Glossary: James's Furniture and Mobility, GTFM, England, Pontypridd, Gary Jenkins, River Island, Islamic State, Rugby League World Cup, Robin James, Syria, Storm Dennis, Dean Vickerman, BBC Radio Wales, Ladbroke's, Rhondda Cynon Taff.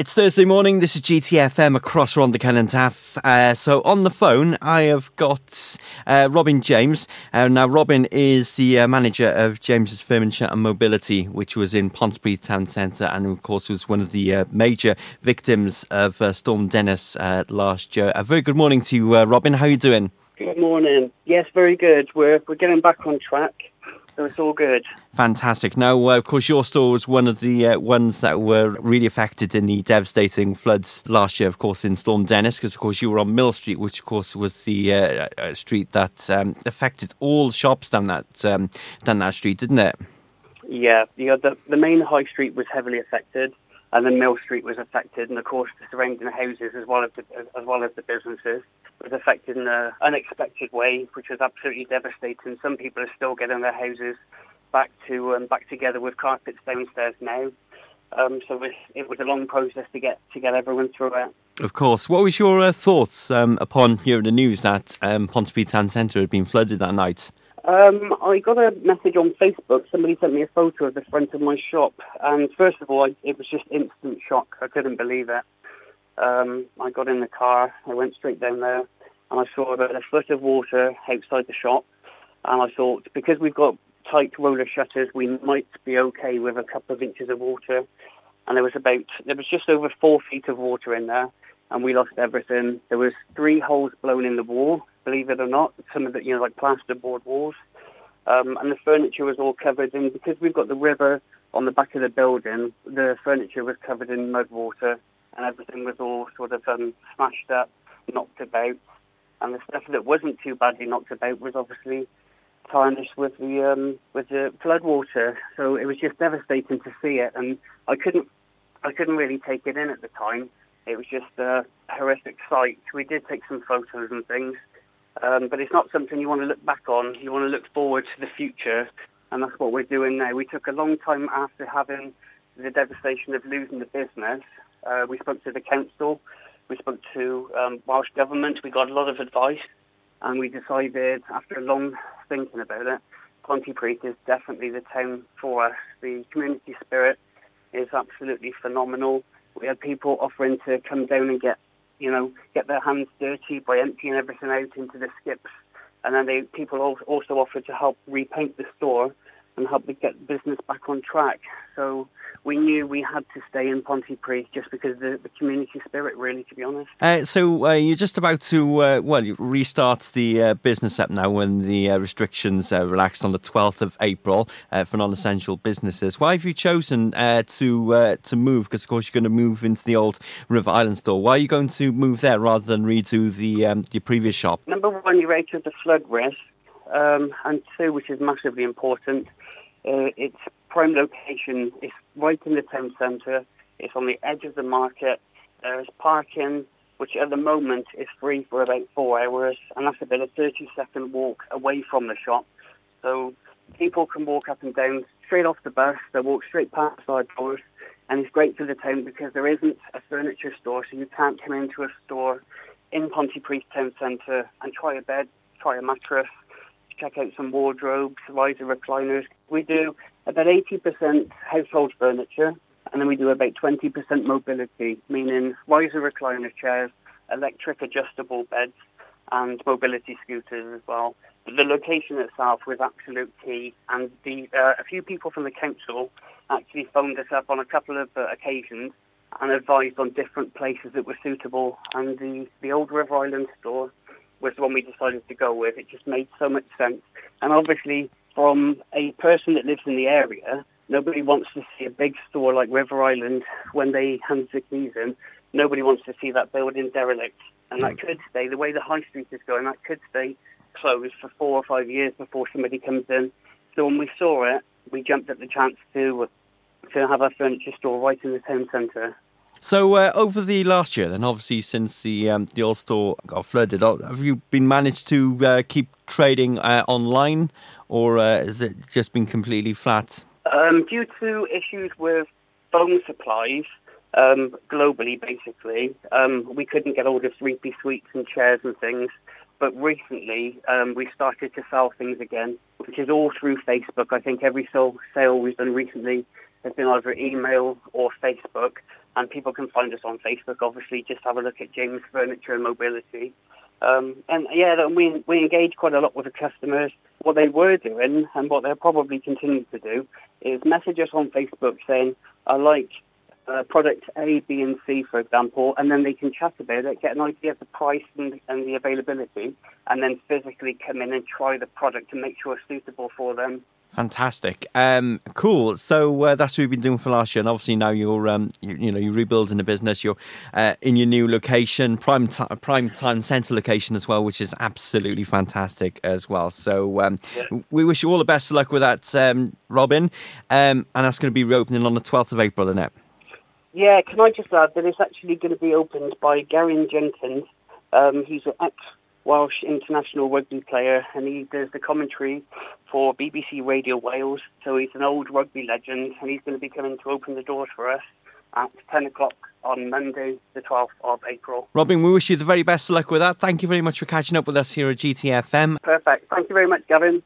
It's Thursday morning, this is GTFM across Rhondda Cynon Taff. So on the phone I have got Robin James. Now Robin is the manager of James's Furniture and Mobility, which was in Pontypridd Town Centre and of course was one of the major victims of Storm Dennis last year. A very good morning to you, Robin. How are you doing? Good morning. Yes, very good. We're getting back on track. So it's all good. Fantastic. Now, of course, your store was one of the ones that were really affected in the devastating floods last year, of course, in Storm Dennis, because, of course, you were on Mill Street, which, of course, was the street that affected all shops down that street, didn't it? Yeah, the main high street was heavily affected, and then Mill Street was affected, and, of course, the surrounding houses as well as the businesses was affected in an unexpected way, which was absolutely devastating. Some people are still getting their houses back together with carpets downstairs now. So it was a long process to get everyone through it. Of course. What was your thoughts upon hearing the news that Pontypridd Town Centre had been flooded that night? I got a message on Facebook. Somebody sent me a photo of the front of my shop. And first of all, it was just instant shock. I couldn't believe it. I got in the car, I went straight down there, and I saw about a foot of water outside the shop, and I thought, because we've got tight roller shutters, we might be okay with a couple of inches of water, and there was just over 4 feet of water in there, and we lost everything. There was 3 holes blown in the wall, believe it or not, some of the, like plasterboard walls, and the furniture was all covered in, because we've got the river on the back of the building, the furniture was covered in mud water, and everything was all sort of smashed up, knocked about. And the stuff that wasn't too badly knocked about was obviously tarnished with the flood water. So it was just devastating to see it, and I couldn't really take it in at the time. It was just a horrific sight. We did take some photos and things, but it's not something you want to look back on. You want to look forward to the future, and that's what we're doing now. We took a long time after having the devastation of losing the business. We spoke to the council, we spoke to Welsh Government, we got a lot of advice, and we decided, after a long thinking about it, Pontypridd is definitely the town for us. The community spirit is absolutely phenomenal. We had people offering to come down and get their hands dirty by emptying everything out into the skips, and then people also offered to help repaint the store and help me get business back on track. So we knew we had to stay in Pontypridd just because of the community spirit, really, to be honest. So you're just about to, you restart the business up now when the restrictions are relaxed on the 12th of April for non-essential businesses. Why have you chosen to move? Because, of course, you're going to move into the old River Island store. Why are you going to move there rather than redo your previous shop? Number one, you're out of the flood risk. And two, which is massively important, its prime location is right in the town centre. It's on the edge of the market. There's parking, which at the moment is free for about 4 hours, and that's about a 30-second walk away from the shop. So people can walk up and down straight off the bus. They'll walk straight past our doors, and it's great for the town because there isn't a furniture store, so you can't come into a store in Pontypridd Town Centre and try a bed, try a mattress, check out some wardrobes, riser recliners. We do about 80% household furniture, and then we do about 20% mobility, meaning riser recliner chairs, electric adjustable beds, and mobility scooters as well. But the location itself was absolute key, and a few people from the council actually phoned us up on a couple of occasions and advised on different places that were suitable, and the old River Island store was the one we decided to go with. It just made so much sense. And obviously, from a person that lives in the area, nobody wants to see a big store like River Island when they hand the keys in. Nobody wants to see that building derelict. And that could stay, the way the high street is going, that could stay closed for 4 or 5 years before somebody comes in. So when we saw it, we jumped at the chance to have our furniture store right in the town centre. So over the last year, then, obviously since the old store got flooded, have you been managed to keep trading online, or has it just been completely flat? Due to issues with phone supplies globally, basically, we couldn't get hold of sleepy suites and chairs and things. But recently, we started to sell things again, which is all through Facebook. I think every sale we've done recently has been either email or Facebook. And people can find us on Facebook, obviously. Just have a look at James's Furniture and Mobility. And yeah, we engage quite a lot with the customers. What they were doing and what they'll probably continue to do is message us on Facebook saying, I like product A, B and C, for example, and then they can chat about it, get an idea of the price and the availability, and then physically come in and try the product to make sure it's suitable for them. Fantastic. Cool. So that's what you've been doing for last year, and obviously now you're you're rebuilding the business. You're in your new location, prime time centre location as well, which is absolutely fantastic as well. So we wish you all the best of luck with that, Robin. And that's going to be reopening on the 12th of April, isn't it? Yeah. Can I just add that it's actually going to be opened by Gary Jenkins. He's an ex-Welsh international rugby player, and he does the commentary for BBC Radio Wales. So he's an old rugby legend, and he's going to be coming to open the doors for us at 10 o'clock on Monday, the 12th of April. Robin, we wish you the very best of luck with that. Thank you very much for catching up with us here at GTFM. Perfect. Thank you very much, Gavin.